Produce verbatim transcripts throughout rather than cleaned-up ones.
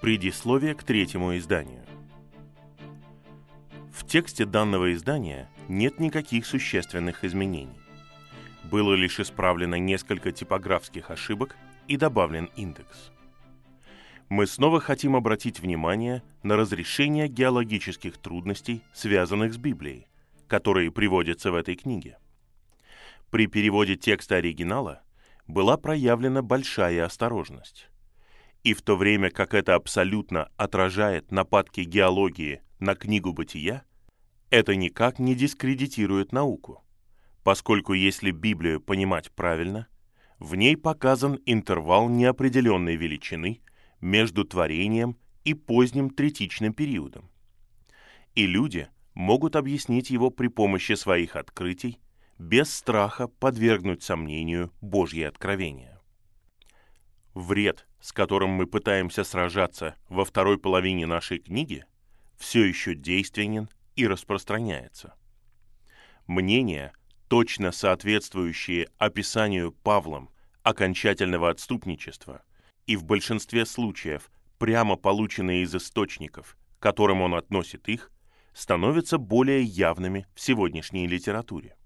Предисловие к третьему изданию. В тексте данного издания нет никаких существенных изменений. Было лишь исправлено несколько типографских ошибок и добавлен индекс. Мы снова хотим обратить внимание на разрешение геологических трудностей, связанных с Библией, которые приводятся в этой книге. При переводе текста оригинала была проявлена большая осторожность. И в то время как это абсолютно отражает нападки геологии на книгу Бытия, это никак не дискредитирует науку, поскольку если Библию понимать правильно, в ней показан интервал неопределенной величины между творением и поздним третичным периодом. И люди могут объяснить его при помощи своих открытий, без страха подвергнуть сомнению Божье откровение. Вред, с которым мы пытаемся сражаться во второй половине нашей книги, все еще действенен и распространяется. Мнения, точно соответствующие описанию Павлом окончательного отступничества, и в большинстве случаев прямо полученные из источников, к которым он относит их, становятся более явными в сегодняшней литературе.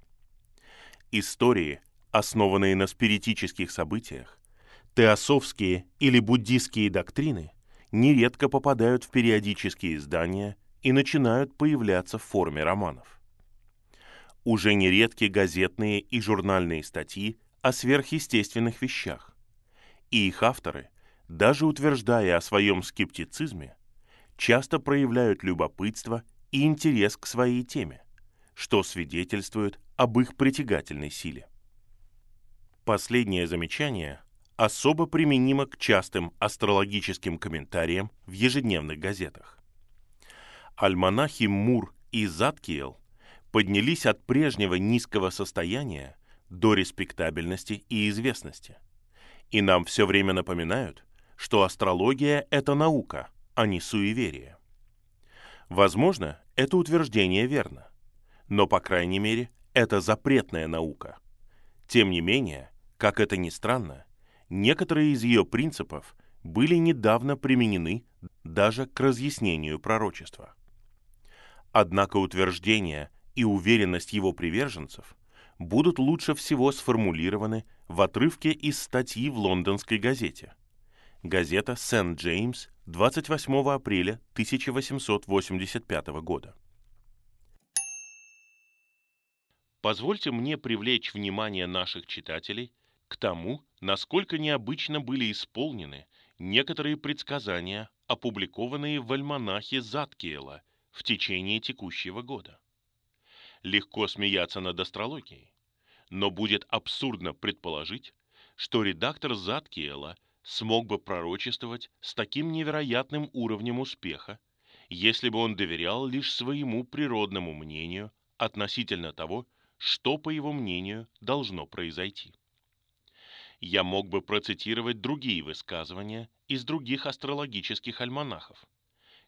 Истории, основанные на спиритических событиях, теософские или буддистские доктрины нередко попадают в периодические издания и начинают появляться в форме романов. Уже нередки газетные и журнальные статьи о сверхъестественных вещах, и их авторы, даже утверждая о своем скептицизме, часто проявляют любопытство и интерес к своей теме, что свидетельствует об их притягательной силе. Последнее замечание особо применимо к частым астрологическим комментариям в ежедневных газетах. Альманахи Мур и Заткиел поднялись от прежнего низкого состояния до респектабельности и известности. И нам все время напоминают, что астрология – это наука, а не суеверие. Возможно, это утверждение верно, но, по крайней мере, это запретная наука. Тем не менее, как это ни странно, некоторые из ее принципов были недавно применены даже к разъяснению пророчества. Однако утверждение и уверенность его приверженцев будут лучше всего сформулированы в отрывке из статьи в лондонской газете. Газета «Сент-Джеймс» двадцать восьмого апреля тысяча восемьсот восемьдесят пятого года. Позвольте мне привлечь внимание наших читателей к тому, насколько необычно были исполнены некоторые предсказания, опубликованные в альманахе Заткиела в течение текущего года. Легко смеяться над астрологией, но будет абсурдно предположить, что редактор Заткиела смог бы пророчествовать с таким невероятным уровнем успеха, если бы он доверял лишь своему природному мнению относительно того, что, по его мнению, должно произойти. Я мог бы процитировать другие высказывания из других астрологических альманахов,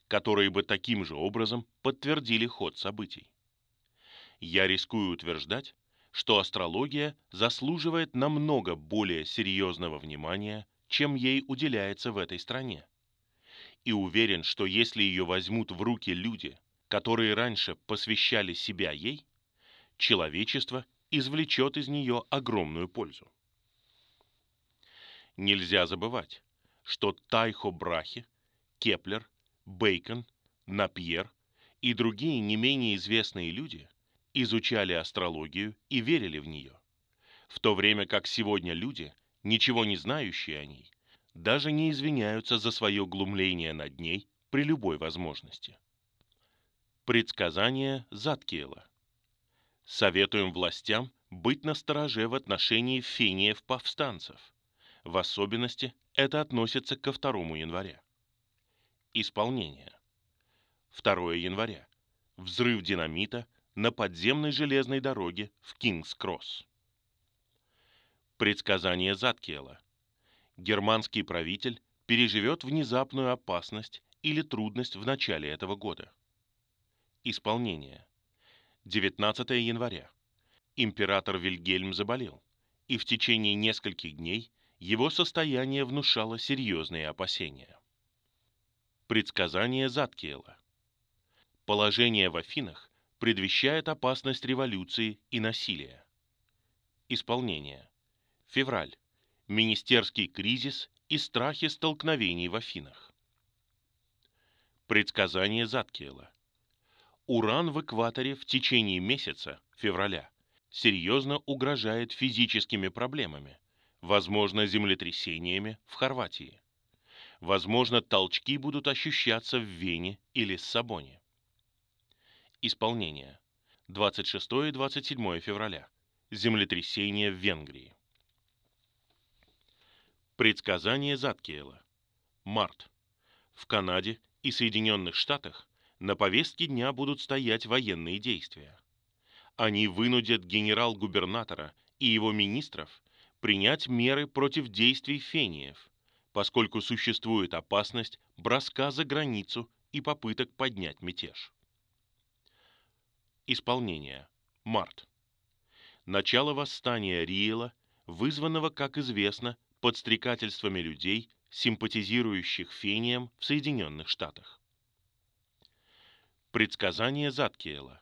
которые бы таким же образом подтвердили ход событий. Я рискую утверждать, что астрология заслуживает намного более серьезного внимания, чем ей уделяется в этой стране. И уверен, что если ее возьмут в руки люди, которые раньше посвящали себя ей, человечество извлечет из нее огромную пользу. Нельзя забывать, что Тайхо Брахи, Кеплер, Бейкон, Напьер и другие не менее известные люди изучали астрологию и верили в нее, в то время как сегодня люди, ничего не знающие о ней, даже не извиняются за свое глумление над ней при любой возможности. Предсказание Заткиела. Советуем властям быть настороже в отношении фениев-повстанцев. В особенности это относится ко второму января. Исполнение. второго января. Взрыв динамита на подземной железной дороге в Кингс-Кросс. Предсказание Заткиела. Германский правитель переживет внезапную опасность или трудность в начале этого года. Исполнение. девятнадцатого января. Император Вильгельм заболел, и в течение нескольких дней его состояние внушало серьезные опасения. Предсказание Заткиела. Положение в Афинах предвещает опасность революции и насилия. Исполнение. Февраль. Министерский кризис и страхи столкновений в Афинах. Предсказание Заткиела. Уран в экваторе в течение месяца, февраля, серьезно угрожает физическими проблемами, возможно, землетрясениями в Хорватии. Возможно, толчки будут ощущаться в Вене или Лиссабоне. Исполнение. двадцать шестого и двадцать седьмого февраля. Землетрясение в Венгрии. Предсказание Заткиела. Март. В Канаде и Соединенных Штатах на повестке дня будут стоять военные действия. Они вынудят генерал-губернатора и его министров принять меры против действий фениев, поскольку существует опасность броска за границу и попыток поднять мятеж. Исполнение. Март. Начало восстания Риела, вызванного, как известно, подстрекательствами людей, симпатизирующих фениям в Соединенных Штатах. Предсказание Заткиела.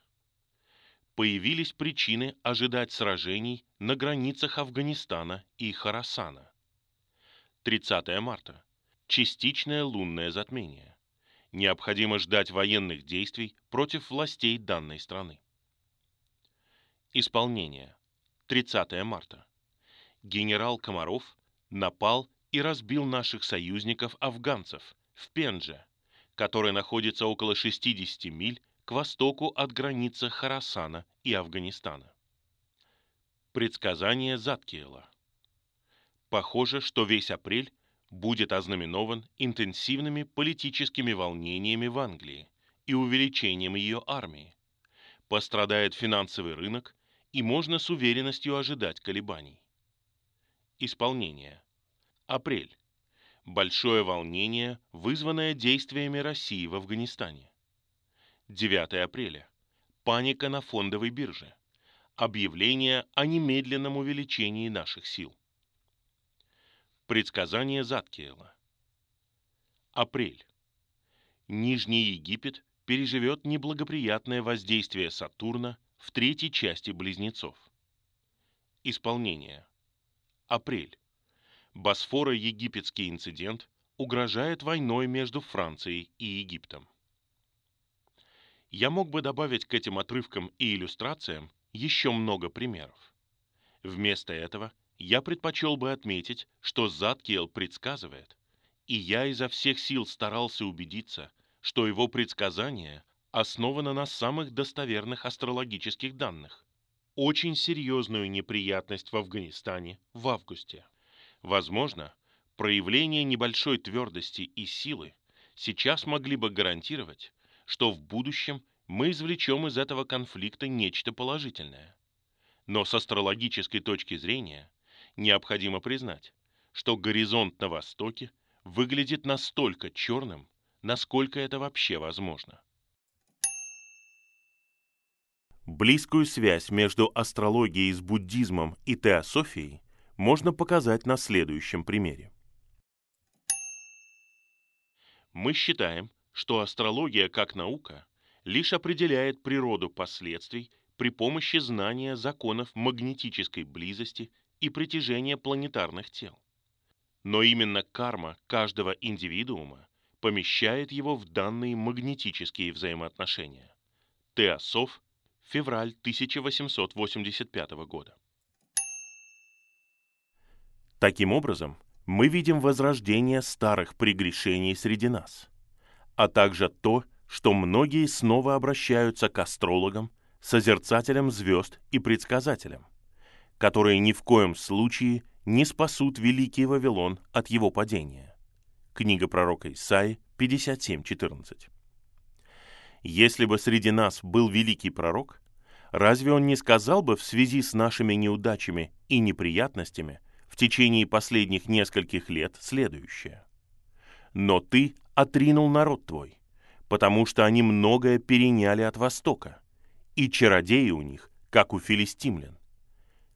Появились причины ожидать сражений на границах Афганистана и Хорасана. тридцатого марта. Частичное лунное затмение. Необходимо ждать военных действий против властей данной страны. Исполнение. тридцатого марта. Генерал Комаров напал и разбил наших союзников-афганцев в Пендже, который находится около шестидесяти миль к востоку от границы Хорасана и Афганистана. Предсказание Заткиела. Похоже, что весь апрель будет ознаменован интенсивными политическими волнениями в Англии и увеличением ее армии. Пострадает финансовый рынок, и можно с уверенностью ожидать колебаний. Исполнение. Апрель. Большое волнение, вызванное действиями России в Афганистане. девятого апреля. Паника на фондовой бирже. Объявление о немедленном увеличении наших сил. Предсказание Заткиела. Апрель. Нижний Египет переживет неблагоприятное воздействие Сатурна в третьей части Близнецов. Исполнение. Апрель. Босфоро-египетский инцидент угрожает войной между Францией и Египтом. Я мог бы добавить к этим отрывкам и иллюстрациям еще много примеров. Вместо этого я предпочел бы отметить, что Заткиел предсказывает, и я изо всех сил старался убедиться, что его предсказание основано на самых достоверных астрологических данных. Очень серьезную неприятность в Афганистане в августе. Возможно, проявление небольшой твердости и силы сейчас могли бы гарантировать, что в будущем мы извлечем из этого конфликта нечто положительное. Но с астрологической точки зрения необходимо признать, что горизонт на востоке выглядит настолько черным, насколько это вообще возможно. Близкую связь между астрологией с буддизмом и теософией можно показать на следующем примере. Мы считаем, что астрология как наука лишь определяет природу последствий при помощи знания законов магнетической близости и притяжения планетарных тел. Но именно карма каждого индивидуума помещает его в данные магнетические взаимоотношения. Теософ, февраль тысяча восемьсот восемьдесят пятого года. Таким образом, мы видим возрождение старых прегрешений среди нас, а также то, что многие снова обращаются к астрологам, созерцателям звезд и предсказателям, которые ни в коем случае не спасут Великий Вавилон от его падения. Книга пророка Исаии пятьдесят семь, четырнадцать. Если бы среди нас был великий пророк, разве он не сказал бы в связи с нашими неудачами и неприятностями в течение последних нескольких лет следующее: «Но ты отринул народ твой, потому что они многое переняли от Востока, и чародеи у них, как у филистимлян».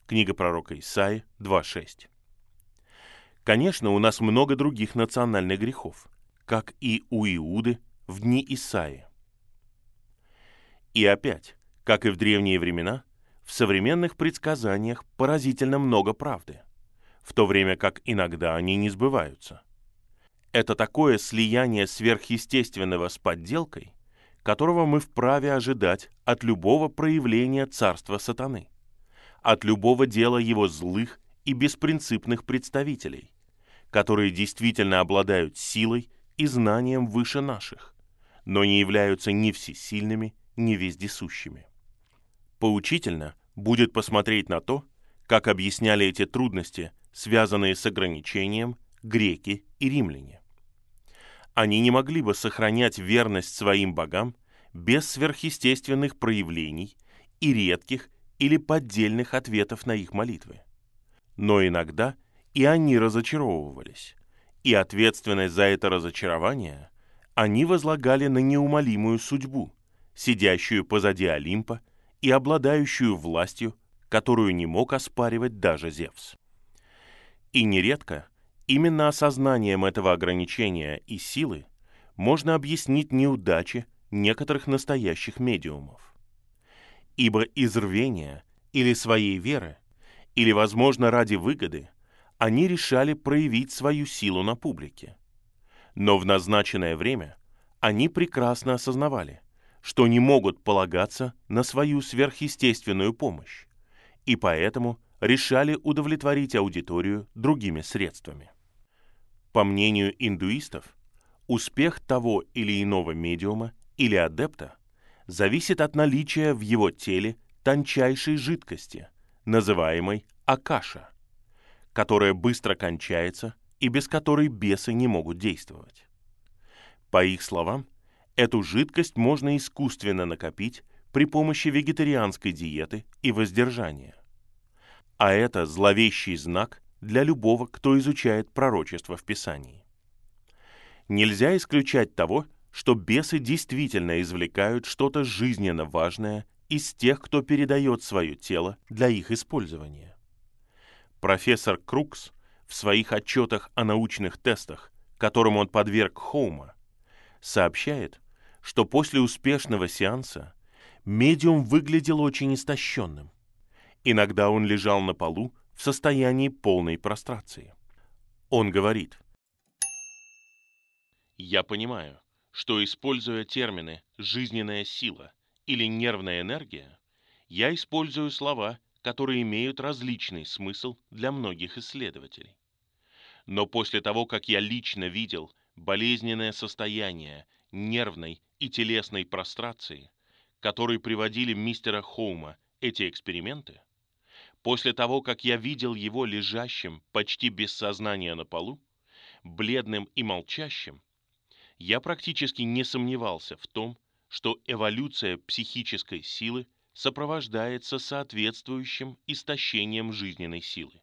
Книга пророка Исаии два шесть. Конечно, у нас много других национальных грехов, как и у Иуды в дни Исаии. И опять, как и в древние времена, в современных предсказаниях поразительно много правды, в то время как иногда они не сбываются. Это такое слияние сверхъестественного с подделкой, которого мы вправе ожидать от любого проявления царства сатаны, от любого дела его злых и беспринципных представителей, которые действительно обладают силой и знанием выше наших, но не являются ни всесильными, ни вездесущими. Поучительно будет посмотреть на то, как объясняли эти трудности, связанные с ограничением, греки и римляне. Они не могли бы сохранять верность своим богам без сверхъестественных проявлений и редких или поддельных ответов на их молитвы. Но иногда и они разочаровывались, и ответственность за это разочарование они возлагали на неумолимую судьбу, сидящую позади Олимпа и обладающую властью, которую не мог оспаривать даже Зевс. И нередко именно осознанием этого ограничения и силы можно объяснить неудачи некоторых настоящих медиумов. Ибо из рвения или своей веры, или, возможно, ради выгоды, они решали проявить свою силу на публике. Но в назначенное время они прекрасно осознавали, что не могут полагаться на свою сверхъестественную помощь, и поэтому решали удовлетворить аудиторию другими средствами. По мнению индуистов, успех того или иного медиума или адепта зависит от наличия в его теле тончайшей жидкости, называемой акаша, которая быстро кончается и без которой бесы не могут действовать. По их словам, эту жидкость можно искусственно накопить при помощи вегетарианской диеты и воздержания. А это зловещий знак для любого, кто изучает пророчество в Писании. Нельзя исключать того, что бесы действительно извлекают что-то жизненно важное из тех, кто передает свое тело для их использования. Профессор Крукс в своих отчетах о научных тестах, которым он подверг Хоума, сообщает, что после успешного сеанса медиум выглядел очень истощенным. Иногда он лежал на полу в состоянии полной прострации. Он говорит: «Я понимаю, что, используя термины «жизненная сила» или «нервная энергия», я использую слова, которые имеют различный смысл для многих исследователей. Но после того, как я лично видел болезненное состояние нервной и телесной прострации, которые приводили мистера Хоума эти эксперименты, после того, как я видел его лежащим почти без сознания на полу, бледным и молчащим, я практически не сомневался в том, что эволюция психической силы сопровождается соответствующим истощением жизненной силы.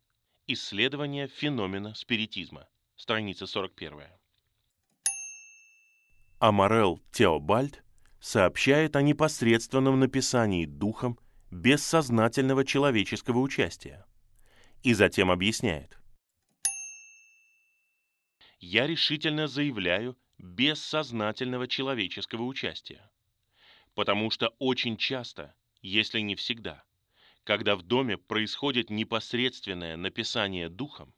Исследование феномена спиритизма. Страница сорок первая. Амарел Теобальд сообщает о непосредственном написании духом бессознательного человеческого участия и затем объясняет: «Я решительно заявляю бессознательного человеческого участия, потому что очень часто, если не всегда, когда в доме происходит непосредственное написание духом,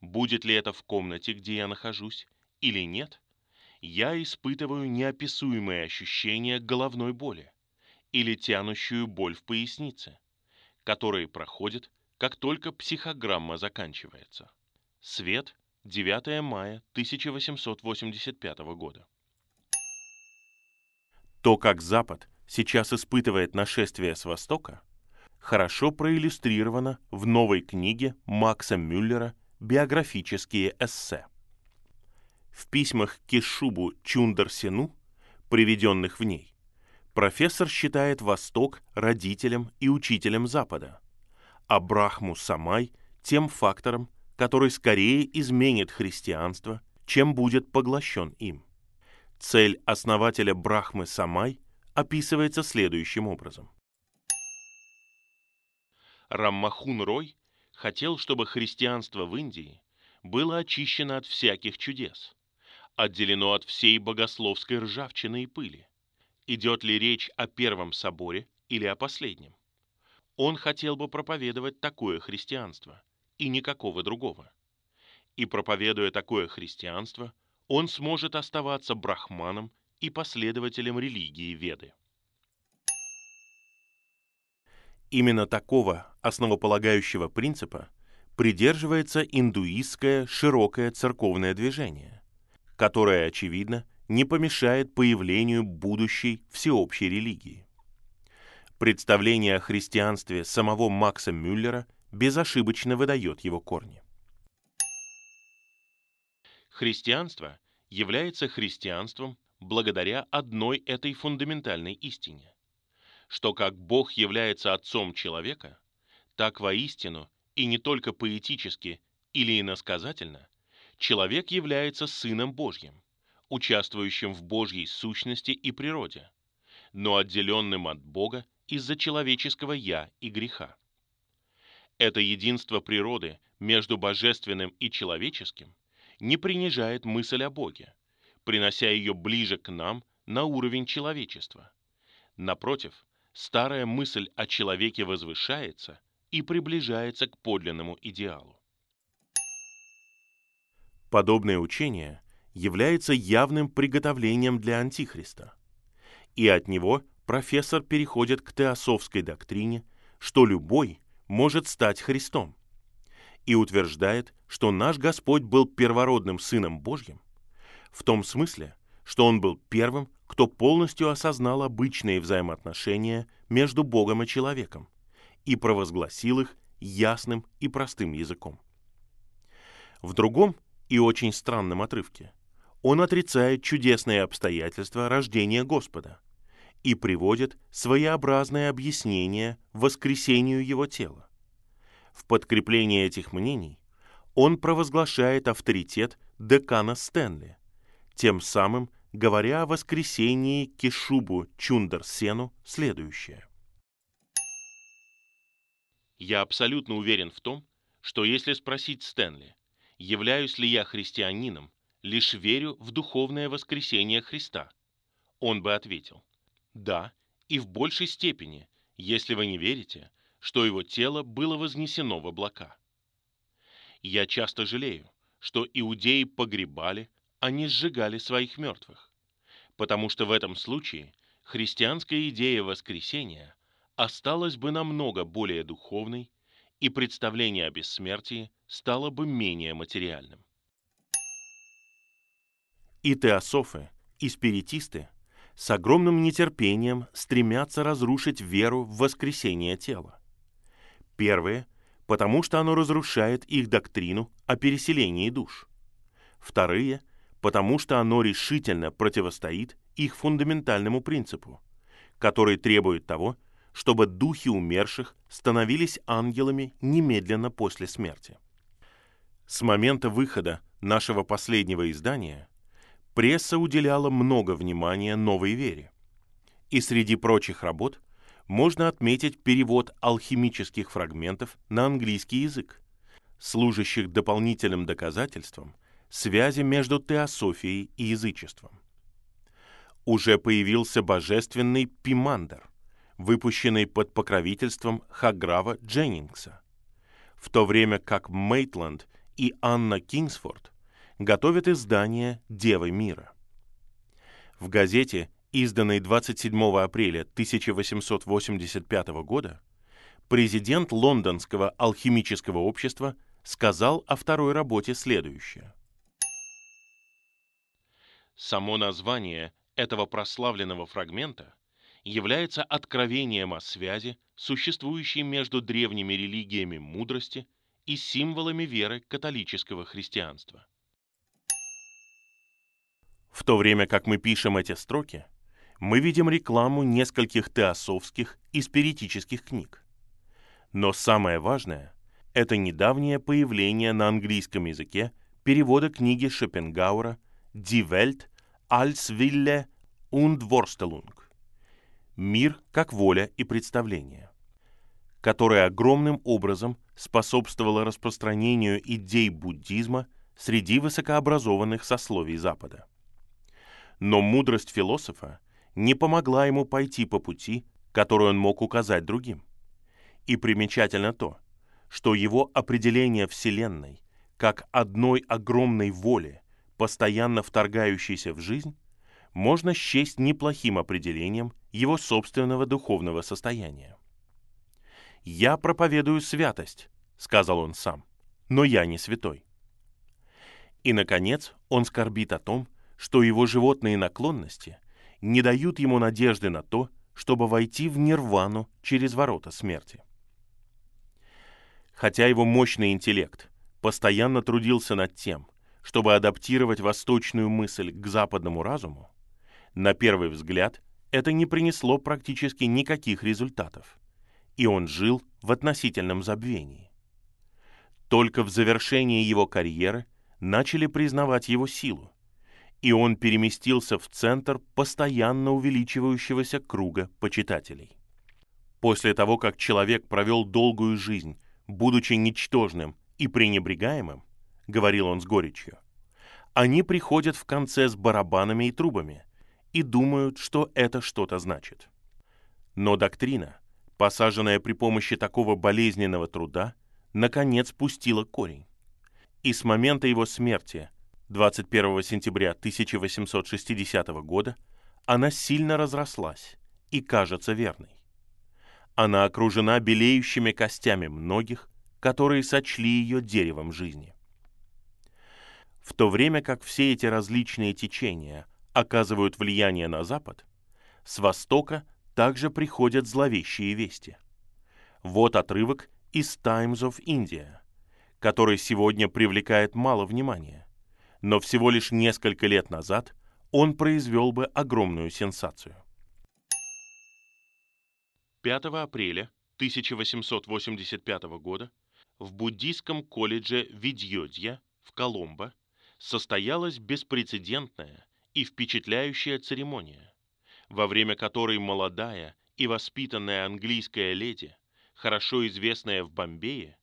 будет ли это в комнате, где я нахожусь, или нет, я испытываю неописуемые ощущения головной боли или тянущую боль в пояснице, которые проходят, как только психограмма заканчивается». Свет, девятого мая тысяча восемьсот восемьдесят пятого года. То, как Запад сейчас испытывает нашествие с Востока, хорошо проиллюстрировано в новой книге Макса Мюллера «Биографические эссе». В письмах к Кешубу Чандре Сену, приведенных в ней, профессор считает Восток родителем и учителем Запада, а Брахму Самадж тем фактором, который скорее изменит христианство, чем будет поглощен им. Цель основателя Брахмы Самадж описывается следующим образом. Раммахун Рой хотел, чтобы христианство в Индии было очищено от всяких чудес, отделено от всей богословской ржавчины и пыли. Идет ли речь о первом соборе или о последнем? Он хотел бы проповедовать такое христианство и никакого другого. И проповедуя такое христианство, он сможет оставаться брахманом и последователем религии Веды. Именно такого основополагающего принципа придерживается индуистское широкое церковное движение, которое, очевидно, не помешает появлению будущей всеобщей религии. Представление о христианстве самого Макса Мюллера безошибочно выдает его корни. Христианство является христианством благодаря одной этой фундаментальной истине, что как Бог является отцом человека, так воистину и не только поэтически или иносказательно человек является Сыном Божьим, участвующим в Божьей сущности и природе, но отделенным от Бога из-за человеческого «я» и греха. Это единство природы между божественным и человеческим не принижает мысль о Боге, принося ее ближе к нам на уровень человечества. Напротив, старая мысль о человеке возвышается и приближается к подлинному идеалу. Подобное учение является явным приготовлением для Антихриста, и от него профессор переходит к теософской доктрине, что любой может стать Христом, и утверждает, что наш Господь был первородным Сыном Божьим, в том смысле, что Он был первым, кто полностью осознал обычные взаимоотношения между Богом и человеком и провозгласил их ясным и простым языком. В другом и очень странном отрывке он отрицает чудесные обстоятельства рождения Господа и приводит своеобразное объяснение воскресению Его тела. В подкрепление этих мнений он провозглашает авторитет декана Стэнли, тем самым говоря о воскресении Кешубу Чандре Сену следующее. Я абсолютно уверен в том, что если спросить Стэнли, являюсь ли я христианином, лишь верю в духовное воскресение Христа, он бы ответил: да, и в большей степени, если вы не верите, что его тело было вознесено в облака. Я часто жалею, что иудеи погребали, а не сжигали своих мертвых, потому что в этом случае христианская идея воскресения осталась бы намного более духовной, и представление о бессмертии стало бы менее материальным. И теософы, и спиритисты с огромным нетерпением стремятся разрушить веру в воскресение тела. Первые, потому что оно разрушает их доктрину о переселении душ. Вторые, потому что оно решительно противостоит их фундаментальному принципу, который требует того, чтобы духи умерших становились ангелами немедленно после смерти. С момента выхода нашего последнего издания пресса уделяла много внимания новой вере, и среди прочих работ можно отметить перевод алхимических фрагментов на английский язык, служащих дополнительным доказательством связи между теософией и язычеством. Уже появился божественный Пимандер, выпущенный под покровительством Хаграва Дженнингса, в то время как Мейтленд и Анна Кингсфорд готовят издание «Девы мира». В газете, изданной двадцать седьмого апреля тысяча восемьсот восемьдесят пятого года, президент Лондонского алхимического общества сказал о второй работе следующее. Само название этого прославленного фрагмента является откровением о связи, существующей между древними религиями мудрости и символами веры католического христианства. В то время как мы пишем эти строки, мы видим рекламу нескольких теософских и спиритических книг. Но самое важное — это недавнее появление на английском языке перевода книги Шопенгауэра «Die Welt als Wille und Vorstellung» — «Мир как воля и представление», которая огромным образом способствовала распространению идей буддизма среди высокообразованных сословий Запада. Но мудрость философа не помогла ему пойти по пути, который он мог указать другим. И примечательно то, что его определение Вселенной как одной огромной воли, постоянно вторгающейся в жизнь, можно счесть неплохим определением его собственного духовного состояния. «Я проповедую святость», — сказал он сам, — «но я не святой». И, наконец, он скорбит о том, что его животные наклонности не дают ему надежды на то, чтобы войти в нирвану через ворота смерти. Хотя его мощный интеллект постоянно трудился над тем, чтобы адаптировать восточную мысль к западному разуму, на первый взгляд это не принесло практически никаких результатов, и он жил в относительном забвении. Только в завершении его карьеры начали признавать его силу, и он переместился в центр постоянно увеличивающегося круга почитателей. После того, как человек провел долгую жизнь, будучи ничтожным и пренебрегаемым, говорил он с горечью, они приходят в конце с барабанами и трубами и думают, что это что-то значит. Но доктрина, посаженная при помощи такого болезненного труда, наконец пустила корень. И с момента его смерти, двадцать первого сентября тысяча восемьсот шестидесятого года, она сильно разрослась и кажется верной. Она окружена белеющими костями многих, которые сочли ее деревом жизни. В то время как все эти различные течения оказывают влияние на Запад, с Востока также приходят зловещие вести. Вот отрывок из Times of India, который сегодня привлекает мало внимания, но всего лишь несколько лет назад он произвел бы огромную сенсацию. пятого апреля тысяча восемьсот восемьдесят пятого года в буддийском колледже Видьодья в Коломбо состоялась беспрецедентная и впечатляющая церемония, во время которой молодая и воспитанная английская леди, хорошо известная в Бомбее,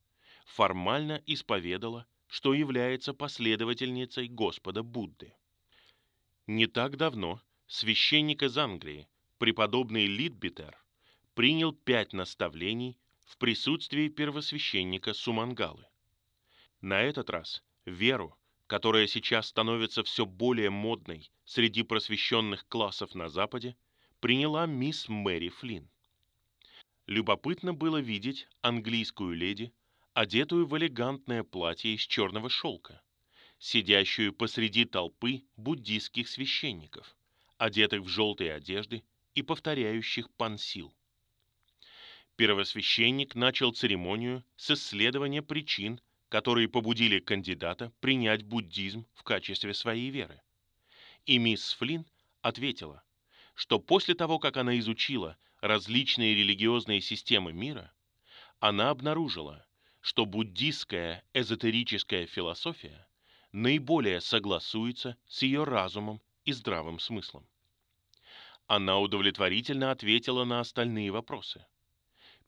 формально исповедала, что является последовательницей Господа Будды. Не так давно священник из Англии, преподобный Литбитер, принял пять наставлений в присутствии первосвященника Сумангалы. На этот раз веру, которая сейчас становится все более модной среди просвещенных классов на Западе, приняла мисс Мэри Флинн. Любопытно было видеть английскую леди, одетую в элегантное платье из черного шелка, сидящую посреди толпы буддийских священников, одетых в желтые одежды и повторяющих пансил. Первосвященник начал церемонию с исследования причин, которые побудили кандидата принять буддизм в качестве своей веры. И мисс Флинн ответила, что после того, как она изучила различные религиозные системы мира, она обнаружила, что буддистская эзотерическая философия наиболее согласуется с ее разумом и здравым смыслом. Она удовлетворительно ответила на остальные вопросы.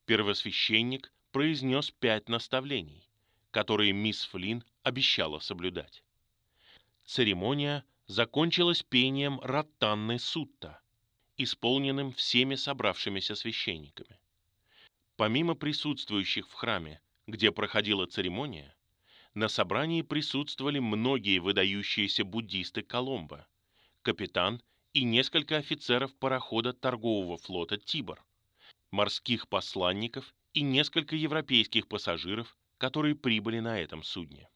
Первосвященник произнес пять наставлений, которые мисс Флинн обещала соблюдать. Церемония закончилась пением Раттанны Сутта, исполненным всеми собравшимися священниками. Помимо присутствующих в храме, где проходила церемония, на собрании присутствовали многие выдающиеся буддисты Коломбо, капитан и несколько офицеров парохода торгового флота «Тибор», морских посланников и несколько европейских пассажиров, которые прибыли на этом судне.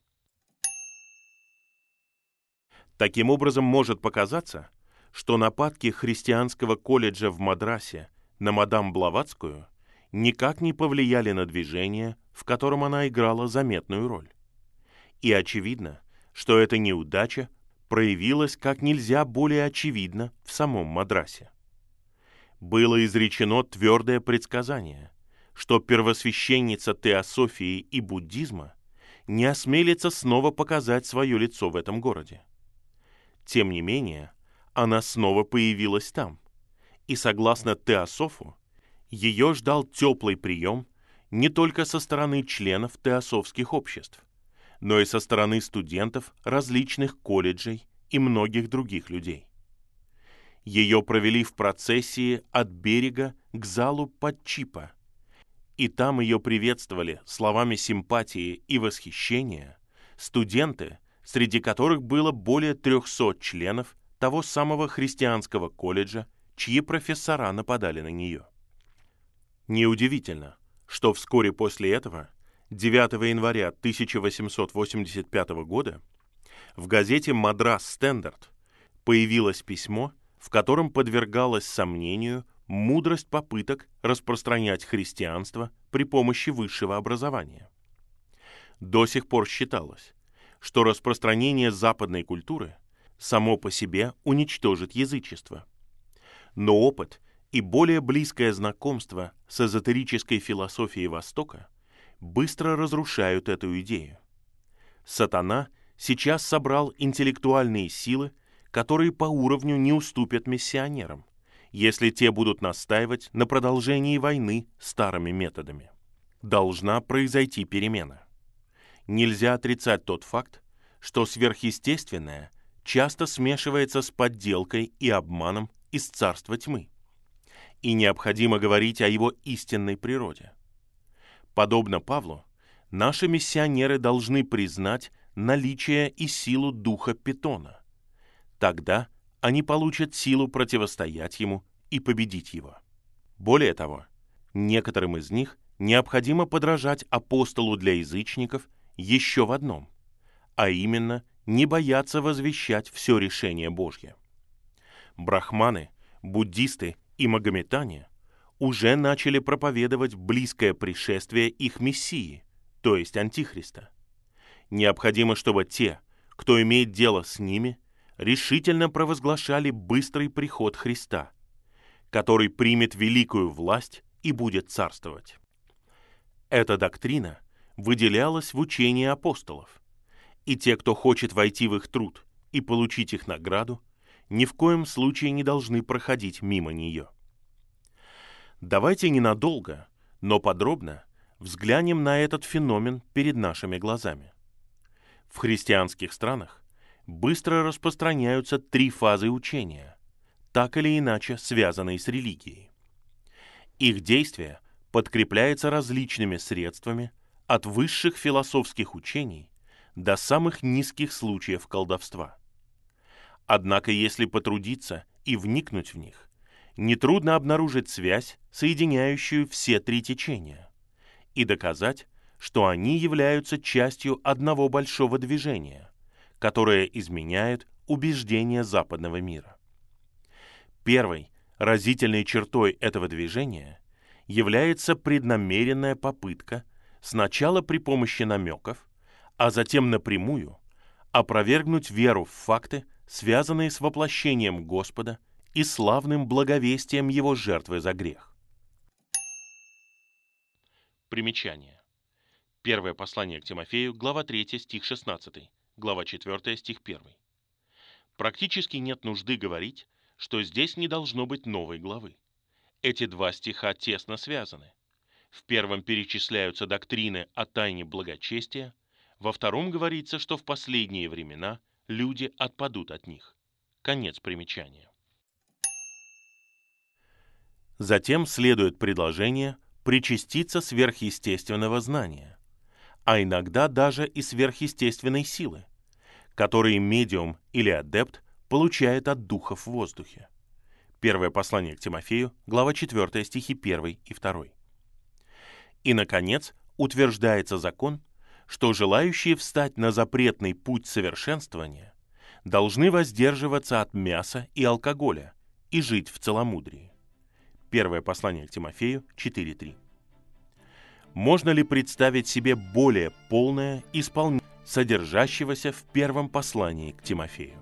Таким образом, может показаться, что нападки христианского колледжа в Мадрасе на мадам Блаватскую никак не повлияли на движение, в котором она играла заметную роль. И очевидно, что эта неудача проявилась как нельзя более очевидно в самом Мадрасе. Было изречено твердое предсказание, что первосвященница теософии и буддизма не осмелится снова показать свое лицо в этом городе. Тем не менее, она снова появилась там, и, согласно теософу, ее ждал теплый прием не только со стороны членов теософских обществ, но и со стороны студентов различных колледжей и многих других людей. Ее провели в процессии от берега к залу Пачипа, и там ее приветствовали словами симпатии и восхищения студенты, среди которых было более трехсот членов того самого христианского колледжа, чьи профессора нападали на нее. Неудивительно, что вскоре после этого, девятого января тысяча восемьсот восемьдесят пятого года, в газете «Мадрас Стендарт» появилось письмо, в котором подвергалась сомнению мудрость попыток распространять христианство при помощи высшего образования. До сих пор считалось, что распространение западной культуры само по себе уничтожит язычество. Но опыт и более близкое знакомство с эзотерической философией Востока быстро разрушают эту идею. Сатана сейчас собрал интеллектуальные силы, которые по уровню не уступят миссионерам, если те будут настаивать на продолжении войны старыми методами. Должна произойти перемена. Нельзя отрицать тот факт, что сверхъестественное часто смешивается с подделкой и обманом из царства тьмы, и необходимо говорить о его истинной природе. Подобно Павлу, наши миссионеры должны признать наличие и силу духа Питона. Тогда они получат силу противостоять ему и победить его. Более того, некоторым из них необходимо подражать апостолу для язычников еще в одном, а именно не бояться возвещать все решение Божье. Брахманы, буддисты и магометане уже начали проповедовать близкое пришествие их мессии, то есть Антихриста. Необходимо, чтобы те, кто имеет дело с ними, решительно провозглашали быстрый приход Христа, который примет великую власть и будет царствовать. Эта доктрина выделялась в учении апостолов, и те, кто хочет войти в их труд и получить их награду, ни в коем случае не должны проходить мимо нее. Давайте ненадолго, но подробно взглянем на этот феномен перед нашими глазами. В христианских странах быстро распространяются три фазы учения, так или иначе связанные с религией. Их действие подкрепляется различными средствами от высших философских учений до самых низких случаев колдовства. Однако, если потрудиться и вникнуть в них, нетрудно обнаружить связь, соединяющую все три течения, и доказать, что они являются частью одного большого движения, которое изменяет убеждения западного мира. Первой разительной чертой этого движения является преднамеренная попытка сначала при помощи намеков, а затем напрямую опровергнуть веру в факты, связанные с воплощением Господа и славным благовестием Его жертвы за грех. Примечание. Первое послание к Тимофею, глава третья, стих шестнадцатый, глава четвертая, стих первый. Практически нет нужды говорить, что здесь не должно быть новой главы. Эти два стиха тесно связаны. В первом перечисляются доктрины о тайне благочестия, во втором говорится, что в последние времена люди отпадут от них. Конец примечания. Затем следует предложение причаститься сверхъестественного знания, а иногда даже и сверхъестественной силы, которые медиум или адепт получает от духов в воздухе. Первое послание к Тимофею, глава четвертая, стихи первый и второй. И, наконец, утверждается закон, что желающие встать на запретный путь совершенствования должны воздерживаться от мяса и алкоголя и жить в целомудрии. Первое послание к Тимофею, четыре три. Можно ли представить себе более полное исполнение содержащегося в первом послании к Тимофею?